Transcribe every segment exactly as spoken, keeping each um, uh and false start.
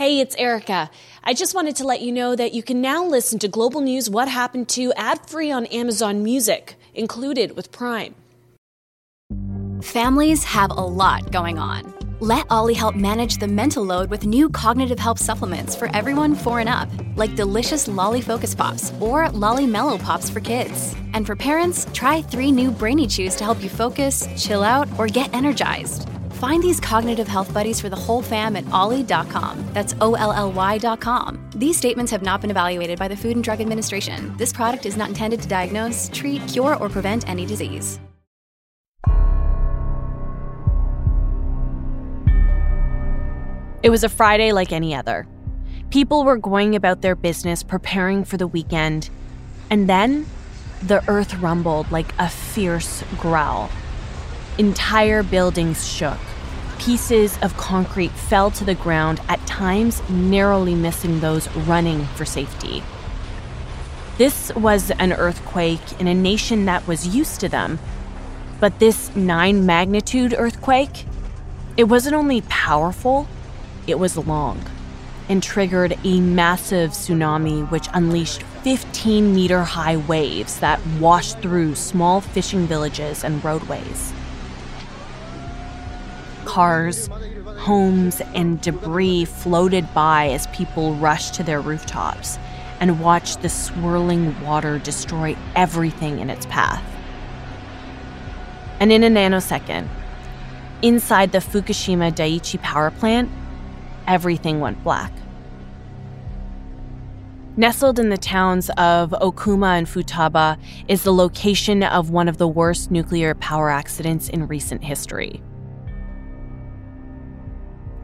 Hey, it's Erica. I just wanted to let you know that you can now listen to Global News What Happened to ad-free on Amazon Music, included with Prime. Families have a lot going on. Let Ollie help manage the mental load with new cognitive health supplements for everyone four and up, like delicious Ollie Focus Pops or Ollie Mellow Pops for kids. And for parents, try three new Brainy Chews to help you focus, chill out, or get energized. Find these cognitive health buddies for the whole fam at ollie dot com. That's O L L Y dot com. These statements have not been evaluated by the Food and Drug Administration. This product is not intended to diagnose, treat, cure, or prevent any disease. It was a Friday like any other. People were going about their business, preparing for the weekend. And then the earth rumbled like a fierce growl. Entire buildings shook. Pieces of concrete fell to the ground, at times narrowly missing those running for safety. This was an earthquake in a nation that was used to them. But this nine magnitude earthquake, it wasn't only powerful, it was long, and triggered a massive tsunami which unleashed fifteen-meter-high waves that washed through small fishing villages and roadways. Cars, homes, and debris floated by as people rushed to their rooftops and watched the swirling water destroy everything in its path. And in a nanosecond, inside the Fukushima Daiichi power plant, everything went black. Nestled in the towns of Okuma and Futaba is the location of one of the worst nuclear power accidents in recent history.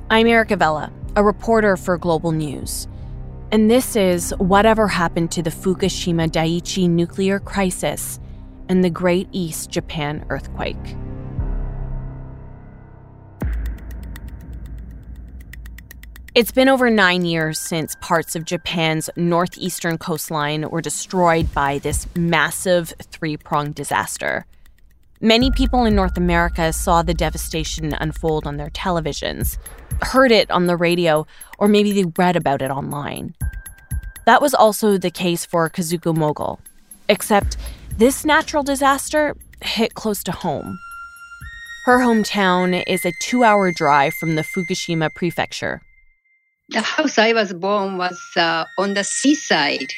I'm Erica Vella, a reporter for Global News, and this is Whatever Happened to the Fukushima Daiichi Nuclear Crisis and the Great East Japan Earthquake. It's been over nine years since parts of Japan's northeastern coastline were destroyed by this massive three-pronged disaster. Many people in North America saw the devastation unfold on their televisions, heard it on the radio, or maybe they read about it online. That was also the case for Kazuko Moghul, except this natural disaster hit close to home. Her hometown is a two-hour drive from the Fukushima prefecture. The house I was born was uh, on the seaside.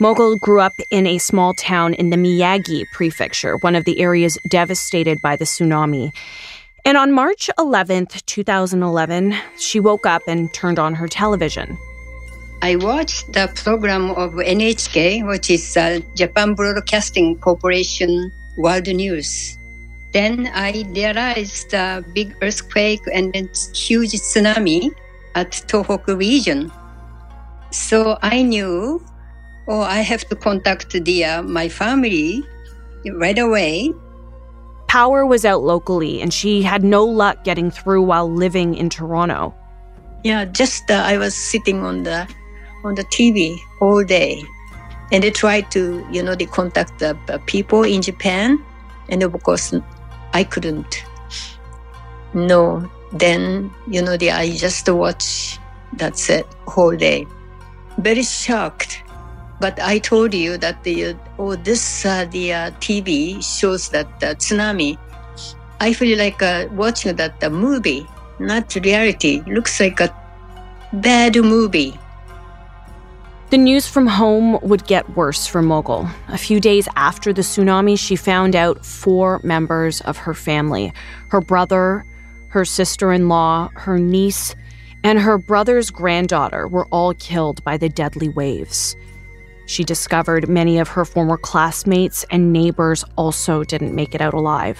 Moghul grew up in a small town in the Miyagi prefecture, one of the areas devastated by the tsunami. And on March eleventh, twenty eleven, she woke up and turned on her television. I watched the program of N H K, which is uh, Japan Broadcasting Corporation World News. Then I realized a big earthquake and a huge tsunami at Tohoku region. So I knew, oh, I have to contact the, uh, my family right away. Power was out locally, and she had no luck getting through while living in Toronto. Yeah, just uh, I was sitting on the on the T V all day, and they tried to, you know, they contact the people in Japan, and of course, I couldn't. No. Then, you know, the, I just watched, that's it, whole day. Very shocked. But I told you that the, oh, this uh, the uh, T V shows that uh, tsunami. I feel like uh, watching that the movie, not reality. Looks like a bad movie. The news from home would get worse for Moghul. A few days after the tsunami, she found out four members of her family, her brother, her sister-in-law, her niece, and her brother's granddaughter were all killed by the deadly waves. She discovered many of her former classmates and neighbors also didn't make it out alive.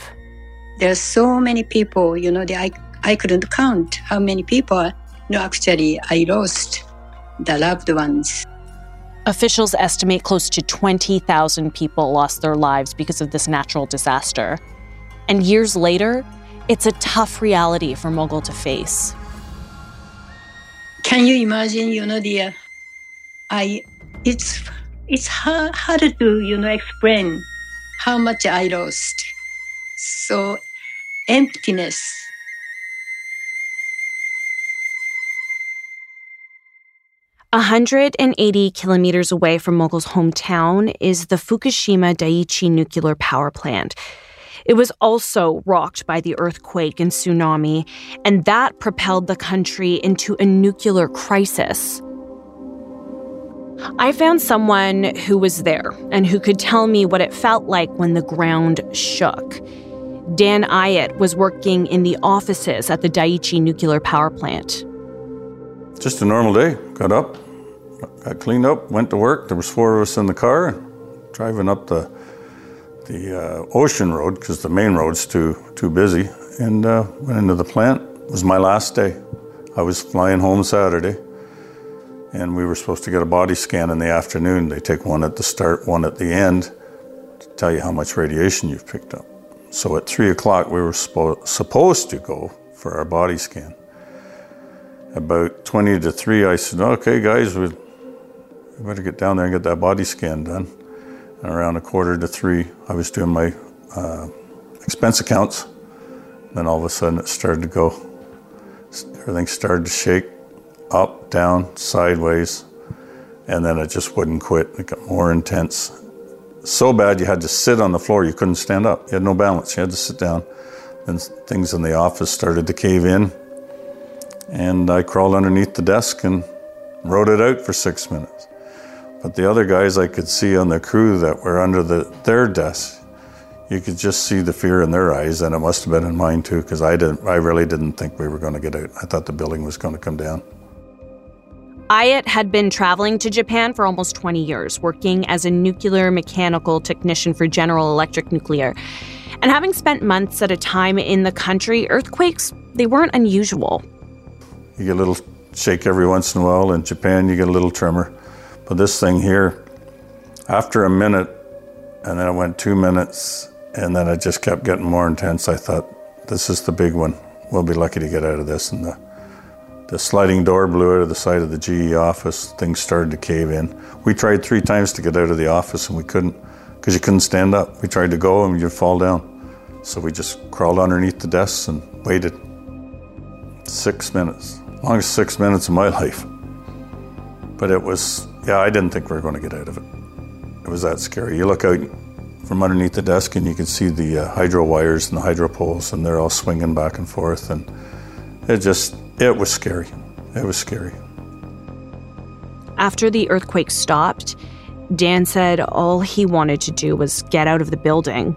There are so many people, you know, I, I couldn't count how many people. No, actually, I lost the loved ones. Officials estimate close to twenty thousand people lost their lives because of this natural disaster. And years later, it's a tough reality for Moghul to face. Can you imagine, you know, the, uh, I, it's, it's hard, hard to, you know, explain how much I lost. So, emptiness. one hundred eighty kilometers away from Moghul's hometown is the Fukushima Daiichi nuclear power plant. It was also rocked by the earthquake and tsunami, and that propelled the country into a nuclear crisis. I found someone who was there and who could tell me what it felt like when the ground shook. Dan Ayotte was working in the offices at the Daiichi nuclear power plant. Just a normal day. Got up, got cleaned up, went to work. There was four of us in the car, driving up the the uh, ocean road because the main road's too too busy, and uh, went into the plant. It was my last day. I was flying home Saturday, and we were supposed to get a body scan in the afternoon. They take one at the start, one at the end, to tell you how much radiation you've picked up. So at three o'clock, we were spo- supposed to go for our body scan. About twenty to three, I said, okay, guys, we better get down there and get that body scan done. And around a quarter to three, I was doing my uh, expense accounts. Then all of a sudden, it started to go. Everything started to shake, up, down, sideways. And then it just wouldn't quit. It got more intense. So bad you had to sit on the floor. You couldn't stand up. You had no balance. You had to sit down. Then things in the office started to cave in. And I crawled underneath the desk and rode it out for six minutes. But the other guys I could see on the crew that were under the, their desk, you could just see the fear in their eyes, and it must have been in mine too, because I didn't. I really didn't think we were going to get out. I thought the building was going to come down. Ayotte had been traveling to Japan for almost twenty years, working as a nuclear mechanical technician for General Electric Nuclear. And having spent months at a time in the country, earthquakes, they weren't unusual. You get a little shake every once in a while. In Japan, you get a little tremor. But this thing here, after a minute, and then it went two minutes, and then it just kept getting more intense. I thought, this is the big one. We'll be lucky to get out of this. And the The sliding door blew out of the side of the G E office. Things started to cave in. We tried three times to get out of the office, and we couldn't, because you couldn't stand up. We tried to go, and you'd fall down. So we just crawled underneath the desks and waited. Six minutes. Longest six minutes of my life. But it was, yeah, I didn't think we were going to get out of it. It was that scary. You look out from underneath the desk, and you can see the uh, hydro wires and the hydro poles, and they're all swinging back and forth, and it just... It was scary. It was scary. After the earthquake stopped, Dan said all he wanted to do was get out of the building.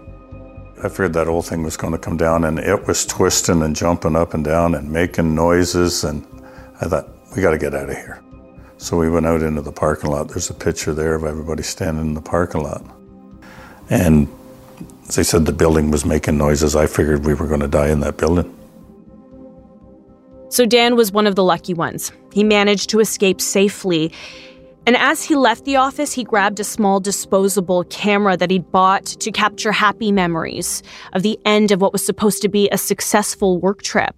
I feared that whole thing was going to come down, and it was twisting and jumping up and down and making noises, and I thought, we got to get out of here. So we went out into the parking lot. There's a picture there of everybody standing in the parking lot. And as I said, the building was making noises. I figured we were going to die in that building. So Dan was one of the lucky ones. He managed to escape safely. And as he left the office, he grabbed a small disposable camera that he'd bought to capture happy memories of the end of what was supposed to be a successful work trip.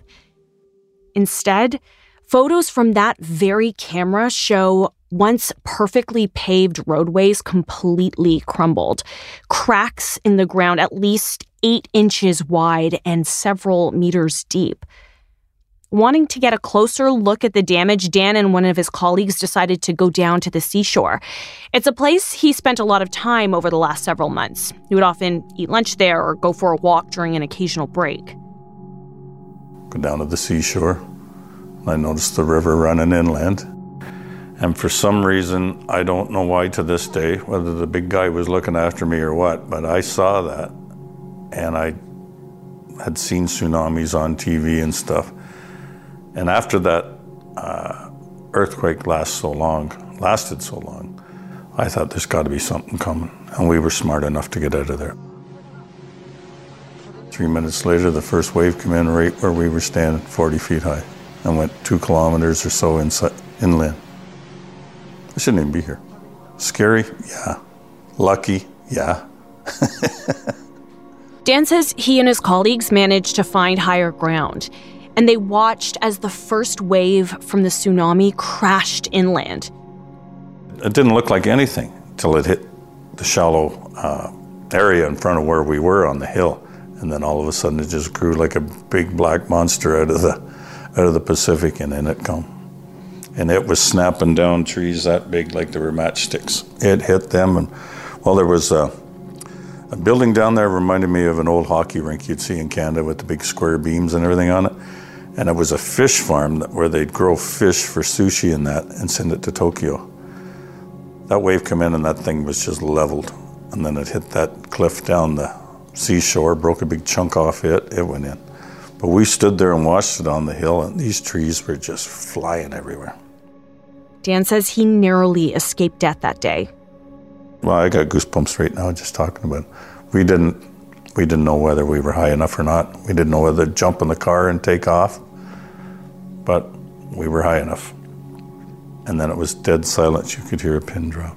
Instead, photos from that very camera show once perfectly paved roadways completely crumbled, cracks in the ground at least eight inches wide and several meters deep. Wanting to get a closer look at the damage, Dan and one of his colleagues decided to go down to the seashore. It's a place he spent a lot of time over the last several months. He would often eat lunch there or go for a walk during an occasional break. Go down to the seashore. I noticed the river running inland. And for some reason, I don't know why to this day, whether the big guy was looking after me or what, but I saw that. And I had seen tsunamis on T V and stuff. And after that uh, earthquake lasts so long, lasted so long, I thought there's got to be something coming. And we were smart enough to get out of there. Three minutes later, the first wave came in right where we were standing, forty feet high, and went two kilometers or so inside, inland. I shouldn't even be here. Scary? Yeah. Lucky? Yeah. Dan says he and his colleagues managed to find higher ground. And they watched as the first wave from the tsunami crashed inland. It didn't look like anything till it hit the shallow uh, area in front of where we were on the hill, and then all of a sudden it just grew like a big black monster out of the out of the Pacific, and in it come. and it was snapping down trees that big like they were matchsticks. It hit them, and well, there was a, a building down there reminded me of an old hockey rink you'd see in Canada with the big square beams and everything on it. And it was a fish farm that, where they'd grow fish for sushi and that and send it to Tokyo. That wave came in and that thing was just leveled. And then it hit that cliff down the seashore, broke a big chunk off it, it went in. But we stood there and watched it on the hill, and these trees were just flying everywhere. Dan says he narrowly escaped death that day. Well, I got goosebumps right now just talking about it. We didn't, we didn't know whether we were high enough or not. We didn't know whether to jump in the car and take off, but we were high enough. And then it was dead silence. You could hear a pin drop.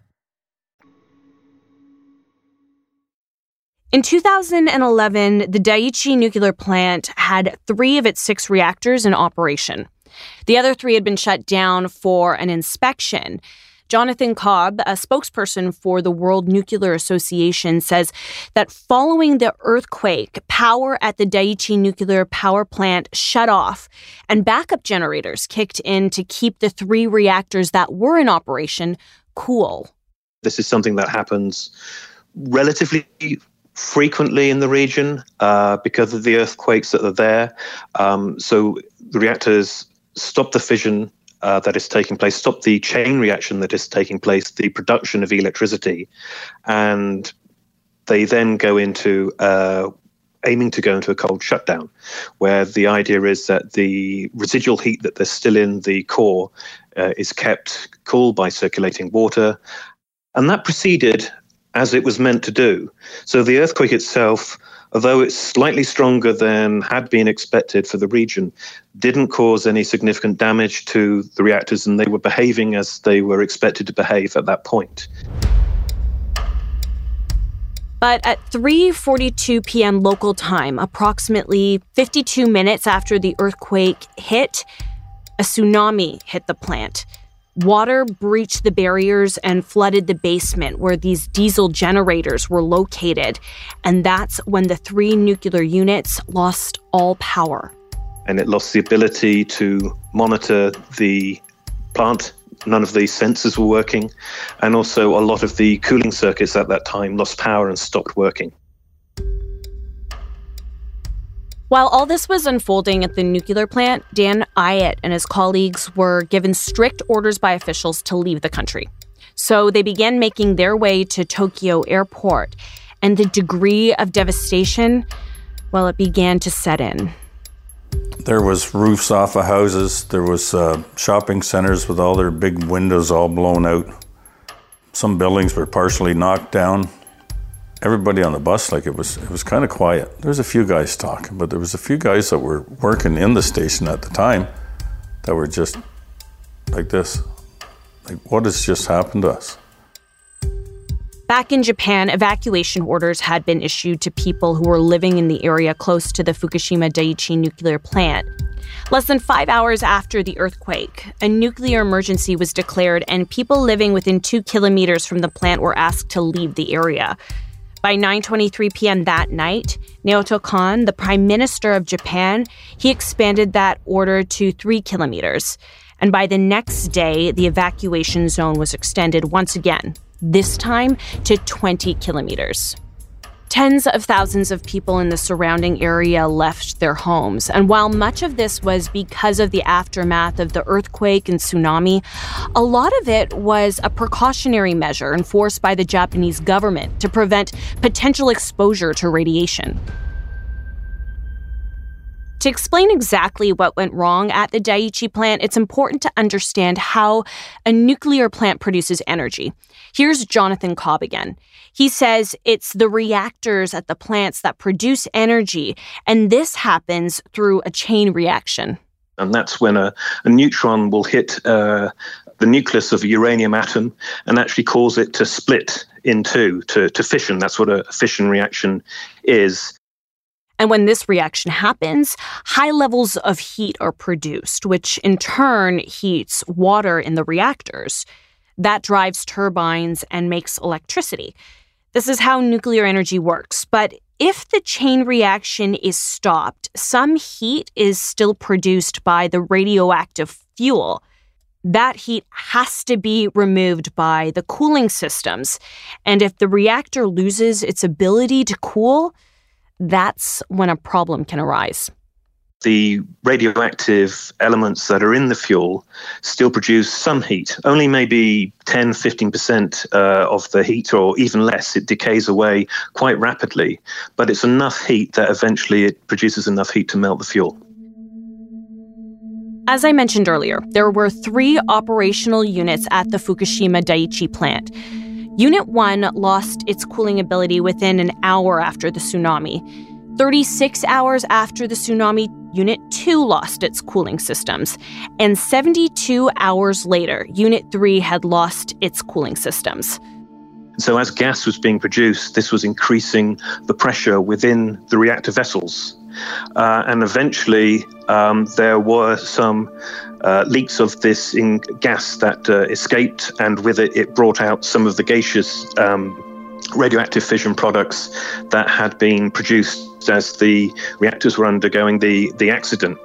In two thousand eleven, the Daiichi nuclear plant had three of its six reactors in operation. The other three had been shut down for an inspection. Jonathan Cobb, a spokesperson for the World Nuclear Association, says that following the earthquake, power at the Daiichi nuclear power plant shut off, and backup generators kicked in to keep the three reactors that were in operation cool. This is something that happens relatively frequently in the region uh, because of the earthquakes that are there. Um, so the reactors stop the fission uh, that is taking place, stop the chain reaction that is taking place, the production of electricity, and they then go into uh, aiming to go into a cold shutdown, where the idea is that the residual heat that there's still in the core uh, is kept cool by circulating water. And that proceeded as it was meant to do. So the earthquake itself, although it's slightly stronger than had been expected for the region, didn't cause any significant damage to the reactors, and they were behaving as they were expected to behave at that point. But at three forty-two p.m. local time, approximately fifty-two minutes after the earthquake hit, a tsunami hit the plant. Water breached the barriers and flooded the basement where these diesel generators were located. And that's when the three nuclear units lost all power. And it lost the ability to monitor the plant. None of the sensors were working. And also a lot of the cooling circuits at that time lost power and stopped working. While all this was unfolding at the nuclear plant, Dan Ayotte and his colleagues were given strict orders by officials to leave the country. So they began making their way to Tokyo Airport, and the degree of devastation, well, it began to set in. There was roofs off of houses. There was uh, shopping centers with all their big windows all blown out. Some buildings were partially knocked down. Everybody on the bus, like it was it was kind of quiet. There was a few guys talking, but there was a few guys that were working in the station at the time that were just like this. Like, what has just happened to us? Back in Japan, evacuation orders had been issued to people who were living in the area close to the Fukushima Daiichi nuclear plant. Less than five hours after the earthquake, a nuclear emergency was declared, and people living within two kilometers from the plant were asked to leave the area. By nine twenty-three p.m. that night, Naoto Kan, the prime minister of Japan, he expanded that order to three kilometers. And by the next day, the evacuation zone was extended once again, this time to twenty kilometers. Tens of thousands of people in the surrounding area left their homes. And while much of this was because of the aftermath of the earthquake and tsunami, a lot of it was a precautionary measure enforced by the Japanese government to prevent potential exposure to radiation. To explain exactly what went wrong at the Daiichi plant, it's important to understand how a nuclear plant produces energy. Here's Jonathan Cobb again. He says it's the reactors at the plants that produce energy, and this happens through a chain reaction. And that's when a, a neutron will hit uh, the nucleus of a uranium atom and actually cause it to split in two, to, to fission. That's what a fission reaction is. And when this reaction happens, high levels of heat are produced, which in turn heats water in the reactors. That drives turbines and makes electricity. This is how nuclear energy works. But if the chain reaction is stopped, some heat is still produced by the radioactive fuel. That heat has to be removed by the cooling systems. And if the reactor loses its ability to cool, that's when a problem can arise. The radioactive elements that are in the fuel still produce some heat, only maybe ten, fifteen percent uh, of the heat, or even less. It decays away quite rapidly, but it's enough heat that eventually it produces enough heat to melt the fuel. As I mentioned earlier, there were three operational units at the Fukushima Daiichi plant. Unit one lost its cooling ability within an hour after the tsunami. thirty-six hours after the tsunami, Unit two lost its cooling systems. And seventy-two hours later, Unit three had lost its cooling systems. So as gas was being produced, this was increasing the pressure within the reactor vessels. Uh, and eventually, um, there were some uh, leaks of this in gas that uh, escaped, and with it, it brought out some of the gaseous um, radioactive fission products that had been produced as the reactors were undergoing the, the accident.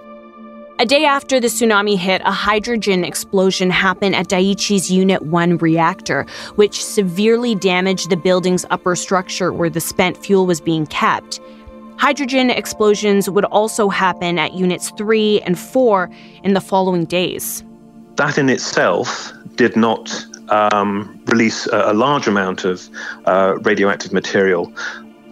A day after the tsunami hit, a hydrogen explosion happened at Daiichi's Unit one reactor, which severely damaged the building's upper structure where the spent fuel was being kept. Hydrogen explosions would also happen at Units three and four in the following days. That in itself did not um, release a, a large amount of uh, radioactive material.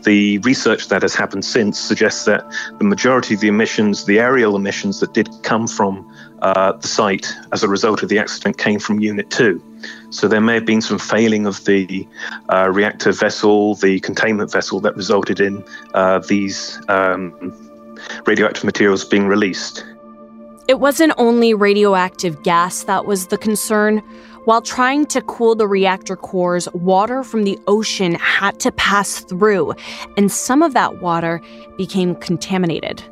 The research that has happened since suggests that the majority of the emissions, the aerial emissions that did come from uh, the site as a result of the accident, came from Unit two. So there may have been some failing of the uh, reactor vessel, the containment vessel, that resulted in uh, these um, radioactive materials being released. It wasn't only radioactive gas that was the concern. While trying to cool the reactor cores, water from the ocean had to pass through, and some of that water became contaminated.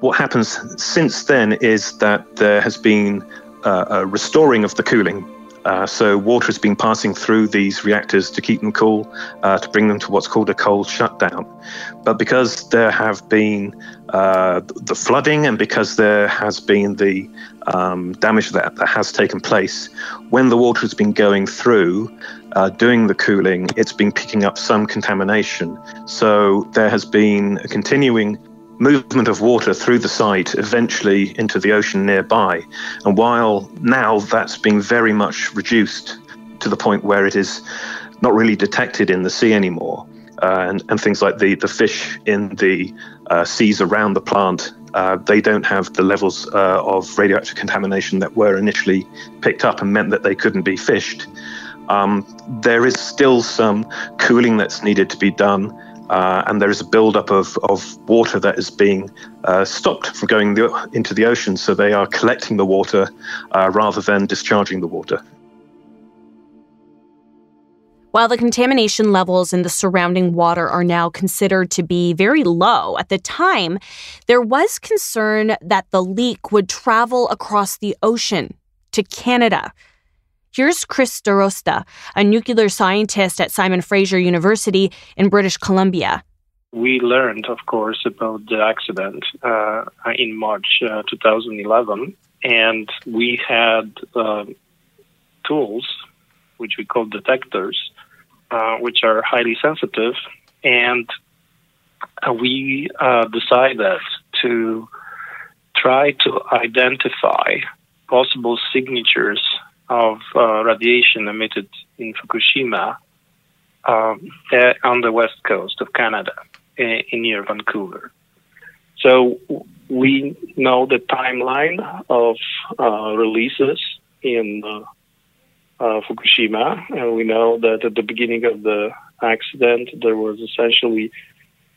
What happens since then is that there has been uh, a restoring of the cooling. Uh, so water has been passing through these reactors to keep them cool, uh, to bring them to what's called a cold shutdown. But because there have been uh, the flooding, and because there has been the um, damage that, that has taken place, when the water has been going through, uh, doing the cooling, it's been picking up some contamination. So there has been a continuing movement of water through the site, eventually into the ocean nearby. And while now that's been very much reduced to the point where it is not really detected in the sea anymore, uh, and, and things like the, the fish in the uh, seas around the plant, uh, they don't have the levels uh, of radioactive contamination that were initially picked up and meant that they couldn't be fished. Um, there is still some cooling that's needed to be done. Uh, and there is a buildup of, of water that is being uh, stopped from going the, into the ocean, so they are collecting the water uh, rather than discharging the water. While the contamination levels in the surrounding water are now considered to be very low, at the time, there was concern that the leak would travel across the ocean to Canada. Here's Chris Darosta, a nuclear scientist at Simon Fraser University in British Columbia. We learned, of course, about the accident uh, in March uh, twenty eleven, and we had uh, tools, which we call detectors, uh, which are highly sensitive, and we uh, decided to try to identify possible signatures of uh, radiation emitted in Fukushima um, on the west coast of Canada, in, in near Vancouver. So we know the timeline of uh, releases in uh, uh, Fukushima, and we know that at the beginning of the accident, there was essentially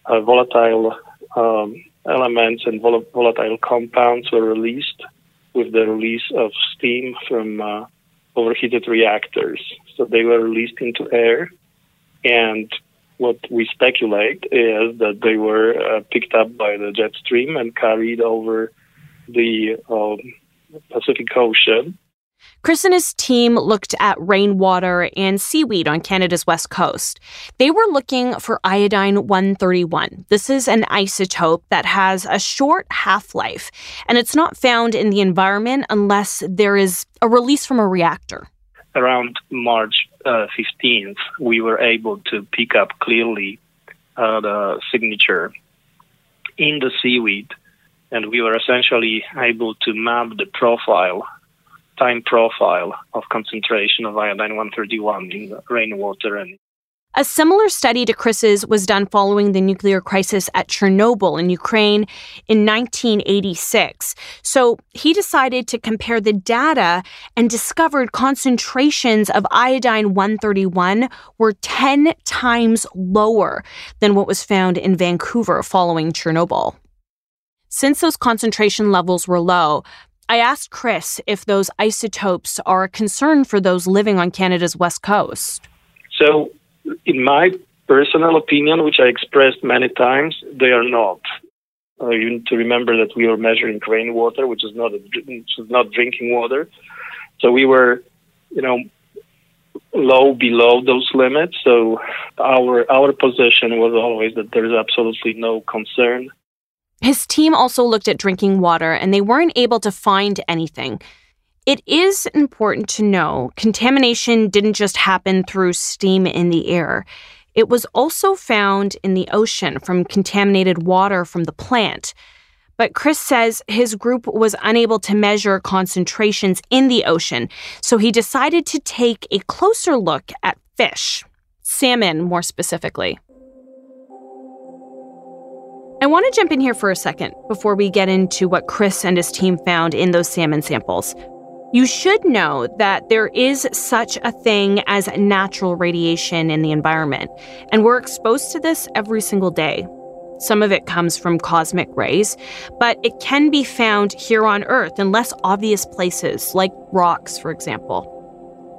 uh, volatile um, elements and vol- volatile compounds were released with the release of steam from uh, overheated reactors. So they were released into air, and what we speculate is that they were uh, picked up by the jet stream and carried over the um, Pacific Ocean. Chris and his team looked at rainwater and seaweed on Canada's west coast. They were looking for iodine one thirty-one. This is an isotope that has a short half-life, and it's not found in the environment unless there is a release from a reactor. Around March uh, fifteenth, we were able to pick up clearly uh, the signature in the seaweed, and we were essentially able to map the profile, time profile of concentration of iodine one thirty-one in rainwater. And a similar study to Chris's was done following the nuclear crisis at Chernobyl in Ukraine in nineteen eighty-six. So he decided to compare the data and discovered concentrations of iodine one thirty-one were ten times lower than what was found in Vancouver following Chernobyl. Since those concentration levels were low, I asked Chris if those isotopes are a concern for those living on Canada's west coast. So, in my personal opinion, which I expressed many times, they are not. Uh, you need to remember that we are measuring rainwater, which is not a, which is not drinking water. So we were, you know, low below those limits. So our our position was always that there is absolutely no concern. His team also looked at drinking water, and they weren't able to find anything. It is important to know contamination didn't just happen through steam in the air. It was also found in the ocean from contaminated water from the plant. But Chris says his group was unable to measure concentrations in the ocean, so he decided to take a closer look at fish, salmon more specifically. I want to jump in here for a second before we get into what Chris and his team found in those salmon samples. You should know that there is such a thing as natural radiation in the environment, and we're exposed to this every single day. Some of it comes from cosmic rays, but it can be found here on Earth in less obvious places, like rocks, for example.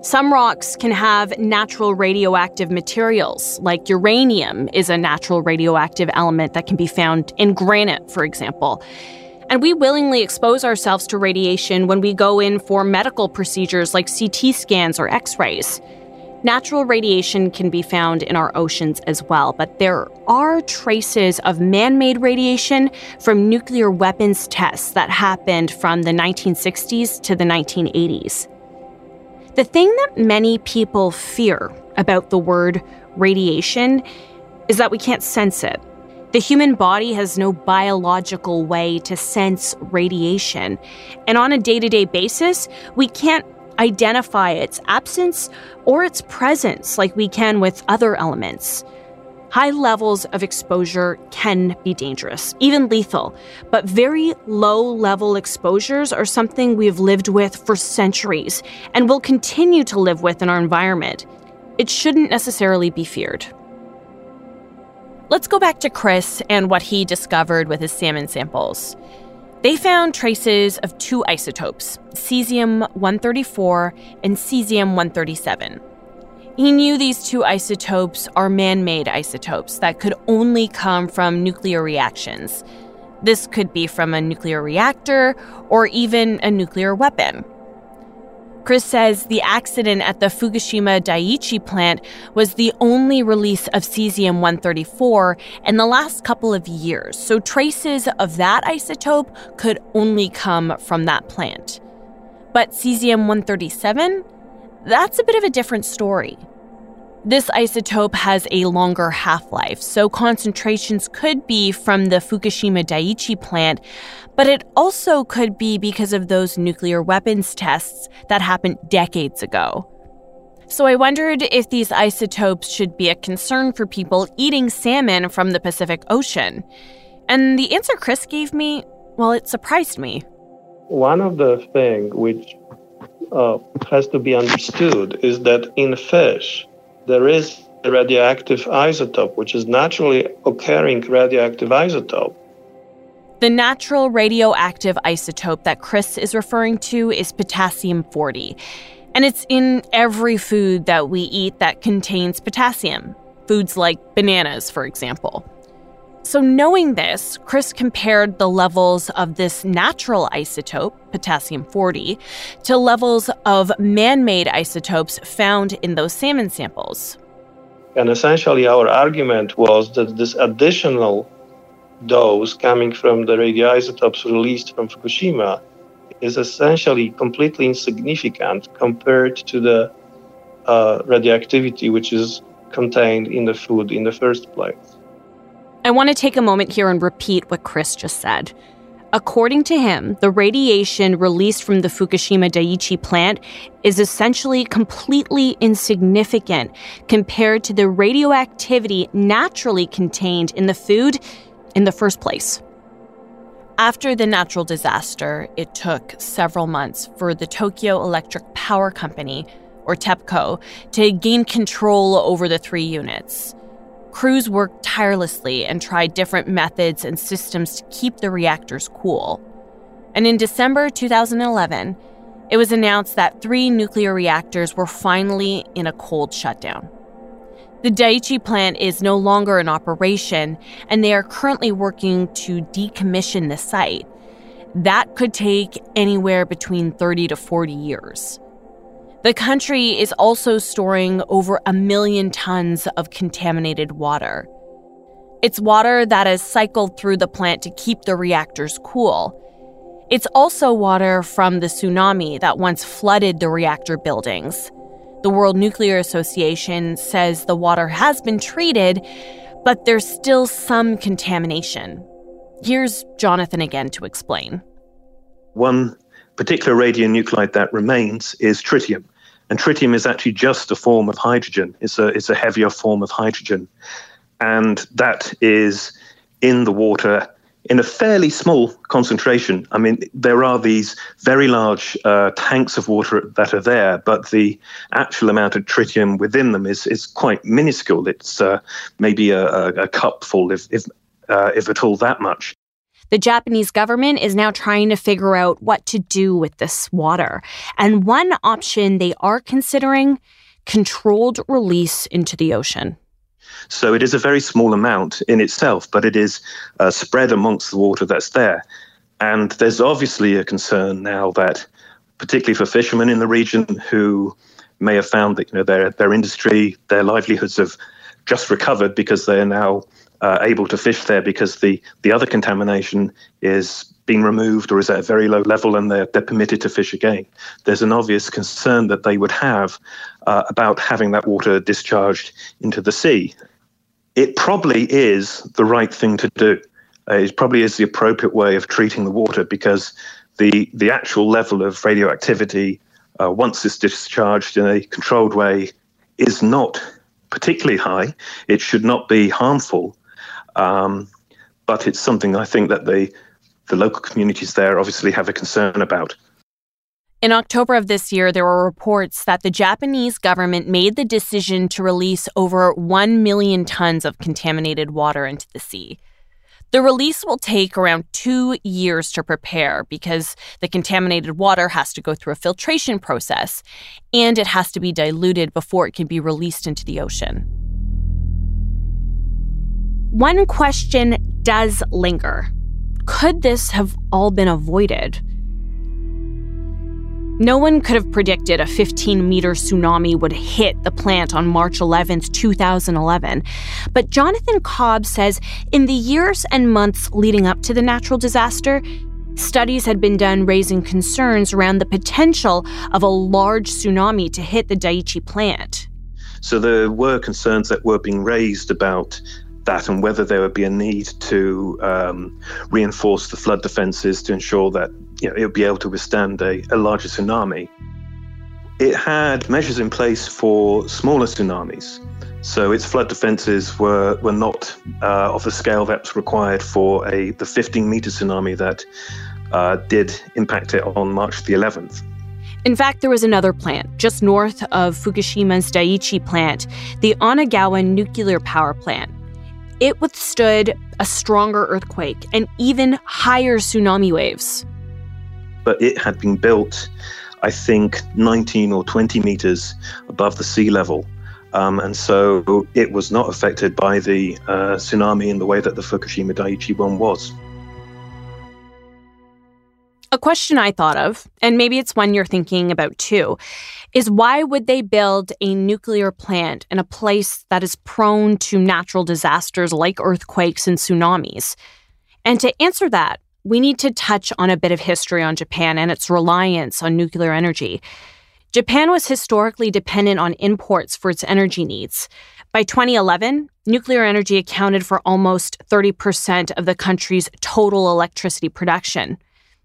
Some rocks can have natural radioactive materials, like uranium is a natural radioactive element that can be found in granite, for example. And we willingly expose ourselves to radiation when we go in for medical procedures like C T scans or x-rays. Natural radiation can be found in our oceans as well, but there are traces of man-made radiation from nuclear weapons tests that happened from the nineteen sixties to the nineteen eighties. The thing that many people fear about the word radiation is that we can't sense it. The human body has no biological way to sense radiation. And on a day-to-day basis, we can't identify its absence or its presence like we can with other elements. High levels of exposure can be dangerous, even lethal, but very low-level exposures are something we've lived with for centuries and will continue to live with in our environment. It shouldn't necessarily be feared. Let's go back to Chris and what he discovered with his salmon samples. They found traces of two isotopes, cesium one thirty-four and cesium one thirty-seven. He knew these two isotopes are man-made isotopes that could only come from nuclear reactions. This could be from a nuclear reactor or even a nuclear weapon. Chris says the accident at the Fukushima Daiichi plant was the only release of cesium one thirty-four in the last couple of years, so traces of that isotope could only come from that plant. But cesium one thirty-seven? That's a bit of a different story. This isotope has a longer half-life, so concentrations could be from the Fukushima Daiichi plant, but it also could be because of those nuclear weapons tests that happened decades ago. So I wondered if these isotopes should be a concern for people eating salmon from the Pacific Ocean. And the answer Chris gave me, well, it surprised me. One of the things which uh, has to be understood is that in fish, there is a radioactive isotope, which is naturally occurring radioactive isotope. The natural radioactive isotope that Chris is referring to is potassium forty, and it's in every food that we eat that contains potassium, foods like bananas, for example. So knowing this, Chris compared the levels of this natural isotope, potassium forty, to levels of man-made isotopes found in those salmon samples. And essentially our argument was that this additional dose coming from the radioisotopes released from Fukushima is essentially completely insignificant compared to the uh, radioactivity which is contained in the food in the first place. I want to take a moment here and repeat what Chris just said. According to him, the radiation released from the Fukushima Daiichi plant is essentially completely insignificant compared to the radioactivity naturally contained in the food in the first place. After the natural disaster, it took several months for the Tokyo Electric Power Company, or TEPCO, to gain control over the three units. Crews worked tirelessly and tried different methods and systems to keep the reactors cool. And in December twenty eleven, it was announced that three nuclear reactors were finally in a cold shutdown. The Daiichi plant is no longer in operation, and they are currently working to decommission the site. That could take anywhere between thirty to forty years. The country is also storing over a million tons of contaminated water. It's water that is cycled through the plant to keep the reactors cool. It's also water from the tsunami that once flooded the reactor buildings. The World Nuclear Association says the water has been treated, but there's still some contamination. Here's Jonathan again to explain. One particular radionuclide that remains is tritium. And tritium is actually just a form of hydrogen. It's a it's a heavier form of hydrogen. And that is in the water in a fairly small concentration. I mean, there are these very large uh, tanks of water that are there, but the actual amount of tritium within them is is quite minuscule. It's uh, maybe a, a, a cupful, if, if, uh, if at all that much. The Japanese government is now trying to figure out what to do with this water. And one option they are considering, controlled release into the ocean. So it is a very small amount in itself, but it is uh, spread amongst the water that's there. And there's obviously a concern now that, particularly for fishermen in the region who may have found that, you know, their their industry, their livelihoods have just recovered because they are now Uh, able to fish there because the, the other contamination is being removed or is at a very low level and they're, they're permitted to fish again. There's an obvious concern that they would have uh, about having that water discharged into the sea. It probably is the right thing to do. Uh, it probably is the appropriate way of treating the water because the, the actual level of radioactivity, uh, once it's discharged in a controlled way, is not particularly high. It should not be harmful. Um, but it's something I think that the, the local communities there obviously have a concern about. In October of this year, there were reports that the Japanese government made the decision to release over one million tons of contaminated water into the sea. The release will take around two years to prepare because the contaminated water has to go through a filtration process, and it has to be diluted before it can be released into the ocean. One question does linger. Could this have all been avoided? No one could have predicted a fifteen-meter tsunami would hit the plant on March eleventh, twenty eleven. But Jonathan Cobb says in the years and months leading up to the natural disaster, studies had been done raising concerns around the potential of a large tsunami to hit the Daiichi plant. So there were concerns that were being raised about that and whether there would be a need to um, reinforce the flood defenses to ensure that, you know, it would be able to withstand a, a larger tsunami. It had measures in place for smaller tsunamis. So its flood defenses were, were not uh, of the scale that's required for a the fifteen meter tsunami that uh, did impact it on March the eleventh. In fact, there was another plant just north of Fukushima's Daiichi plant, the Onagawa Nuclear Power Plant. It withstood a stronger earthquake and even higher tsunami waves. But it had been built, I think, nineteen or twenty meters above the sea level. Um, and so it was not affected by the uh, tsunami in the way that the Fukushima Daiichi one was. A question I thought of, and maybe it's one you're thinking about too, is why would they build a nuclear plant in a place that is prone to natural disasters like earthquakes and tsunamis? And to answer that, we need to touch on a bit of history on Japan and its reliance on nuclear energy. Japan was historically dependent on imports for its energy needs. By twenty eleven, nuclear energy accounted for almost thirty percent of the country's total electricity production.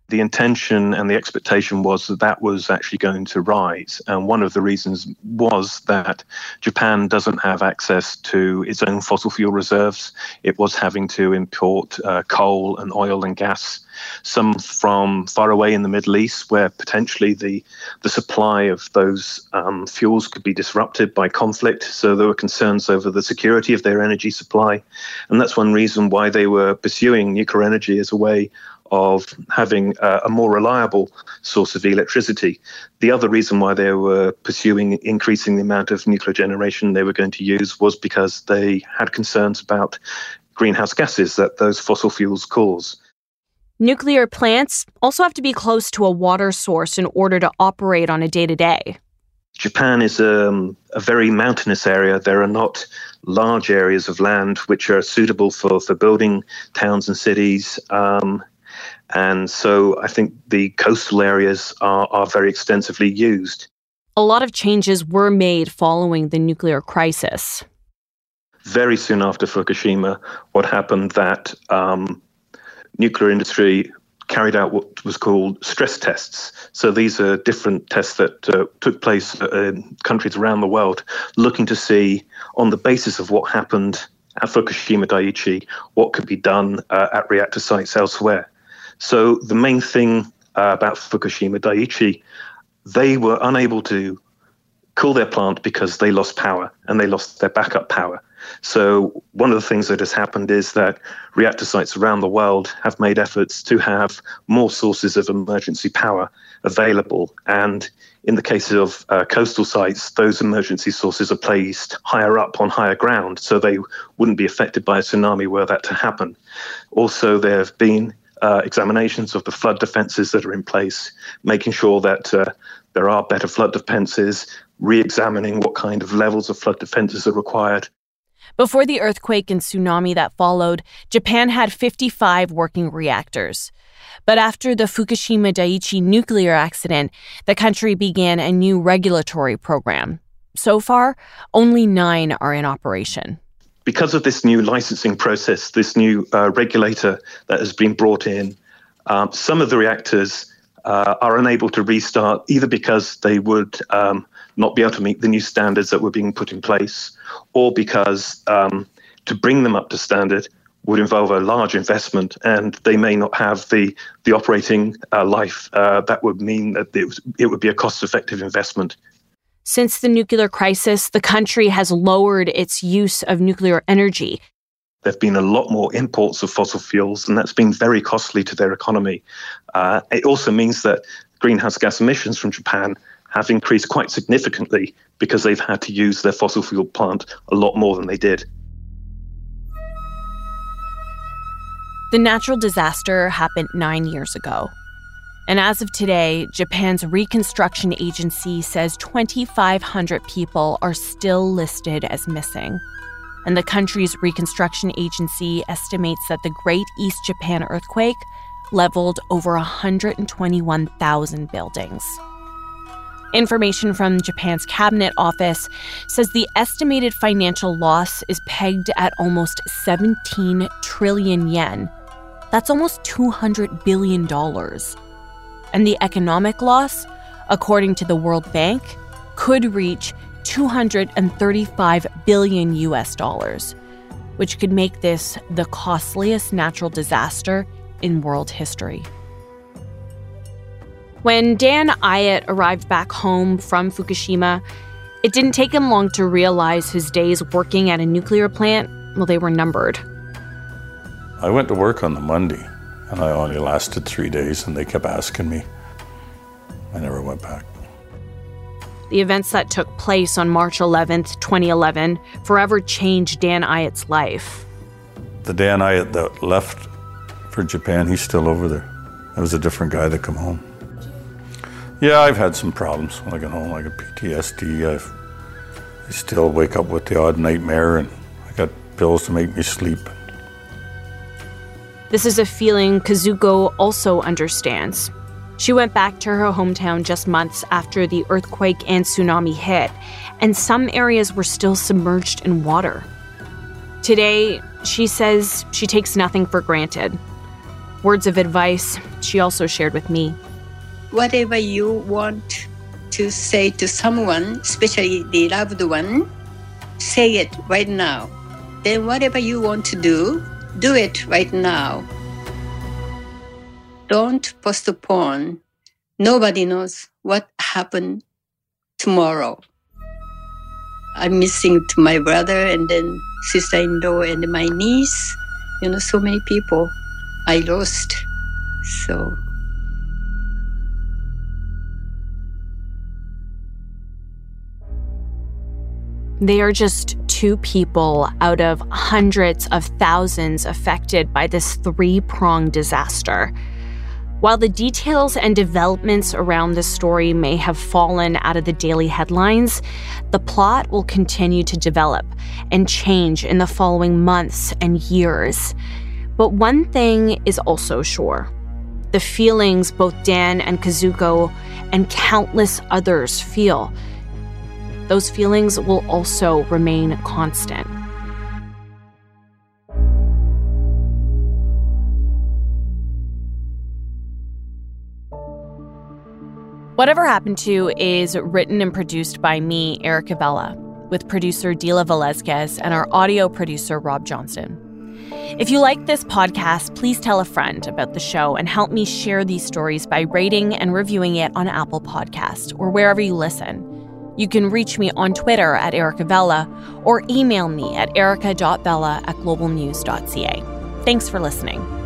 The intention and the expectation was that that was actually going to rise. And one of the reasons was that Japan doesn't have access to its own fossil fuel reserves. It was having to import uh, coal and oil and gas, some from far away in the Middle East, where potentially the, the supply of those um, fuels could be disrupted by conflict. So there were concerns over the security of their energy supply. And that's one reason why they were pursuing nuclear energy as a way of having a more reliable source of electricity. The other reason why they were pursuing increasing the amount of nuclear generation they were going to use was because they had concerns about greenhouse gases that those fossil fuels cause. Nuclear plants also have to be close to a water source in order to operate on a day-to-day. Japan is um, a very mountainous area. There are not large areas of land which are suitable for, for building towns and cities. Um, And so I think the coastal areas are, are very extensively used. A lot of changes were made following the nuclear crisis. Very soon after Fukushima, what happened that um, nuclear industry carried out what was called stress tests. So these are different tests that uh, took place in countries around the world, looking to see, on the basis of what happened at Fukushima Daiichi, what could be done uh, at reactor sites elsewhere. So the main thing uh, about Fukushima Daiichi, they were unable to cool their plant because they lost power and they lost their backup power. So one of the things that has happened is that reactor sites around the world have made efforts to have more sources of emergency power available. And in the case of uh, coastal sites, those emergency sources are placed higher up on higher ground, so they wouldn't be affected by a tsunami were that to happen. Also, there have been Uh, examinations of the flood defences that are in place, making sure that uh, there are better flood defences, re-examining what kind of levels of flood defences are required. Before the earthquake and tsunami that followed, Japan had fifty-five working reactors. But after the Fukushima Daiichi nuclear accident, the country began a new regulatory program. So far, only nine are in operation. Because of this new licensing process, this new uh, regulator that has been brought in, um, some of the reactors uh, are unable to restart, either because they would um, not be able to meet the new standards that were being put in place, or because um, to bring them up to standard would involve a large investment, and they may not have the the operating uh, life. Uh, that would mean that it, was, it would be a cost-effective investment. Since the nuclear crisis, the country has lowered its use of nuclear energy. There have been a lot more imports of fossil fuels, and that's been very costly to their economy. Uh, it also means that greenhouse gas emissions from Japan have increased quite significantly because they've had to use their fossil fuel plant a lot more than they did. The natural disaster happened nine years ago. And as of today, Japan's Reconstruction Agency says twenty-five hundred people are still listed as missing. And the country's Reconstruction Agency estimates that the Great East Japan Earthquake leveled over one hundred twenty-one thousand buildings. Information from Japan's Cabinet Office says the estimated financial loss is pegged at almost seventeen trillion yen. That's almost two hundred billion dollars. And the economic loss, according to the World Bank, could reach two hundred thirty-five billion U S dollars, which could make this the costliest natural disaster in world history. When Dan Ayotte arrived back home from Fukushima, it didn't take him long to realize his days working at a nuclear plant, well, they were numbered. I went to work on the Monday, and I only lasted three days, and they kept asking me. I never went back. The events that took place on March eleventh, twenty eleven, forever changed Dan Ayotte's life. The Dan Ayotte that left for Japan, he's still over there. It was a different guy that came home. Yeah, I've had some problems when I get home, like a P T S D. I've, I still wake up with the odd nightmare, and I got pills to make me sleep. This is a feeling Kazuko also understands. She went back to her hometown just months after the earthquake and tsunami hit, and some areas were still submerged in water. Today, she says she takes nothing for granted. Words of advice she also shared with me. Whatever you want to say to someone, especially the loved one, say it right now. Then whatever you want to do, do it right now. Don't postpone. Nobody knows what happened tomorrow. I'm missing to my brother and then sister-in-law and my niece. You know, so many people I lost. So. They are just two people out of hundreds of thousands affected by this three-pronged disaster. While the details and developments around this story may have fallen out of the daily headlines, the plot will continue to develop and change in the following months and years. But one thing is also sure. The feelings both Dan and Kazuko and countless others feel, those feelings will also remain constant. Whatever Happened To is written and produced by me, Erica Vella, with producer Dila Velezquez and our audio producer, Rob Johnson. If you like this podcast, please tell a friend about the show and help me share these stories by rating and reviewing it on Apple Podcasts or wherever you listen. You can reach me on Twitter at Erica Vella or email me at erica dot vella at global news dot c a. Thanks for listening.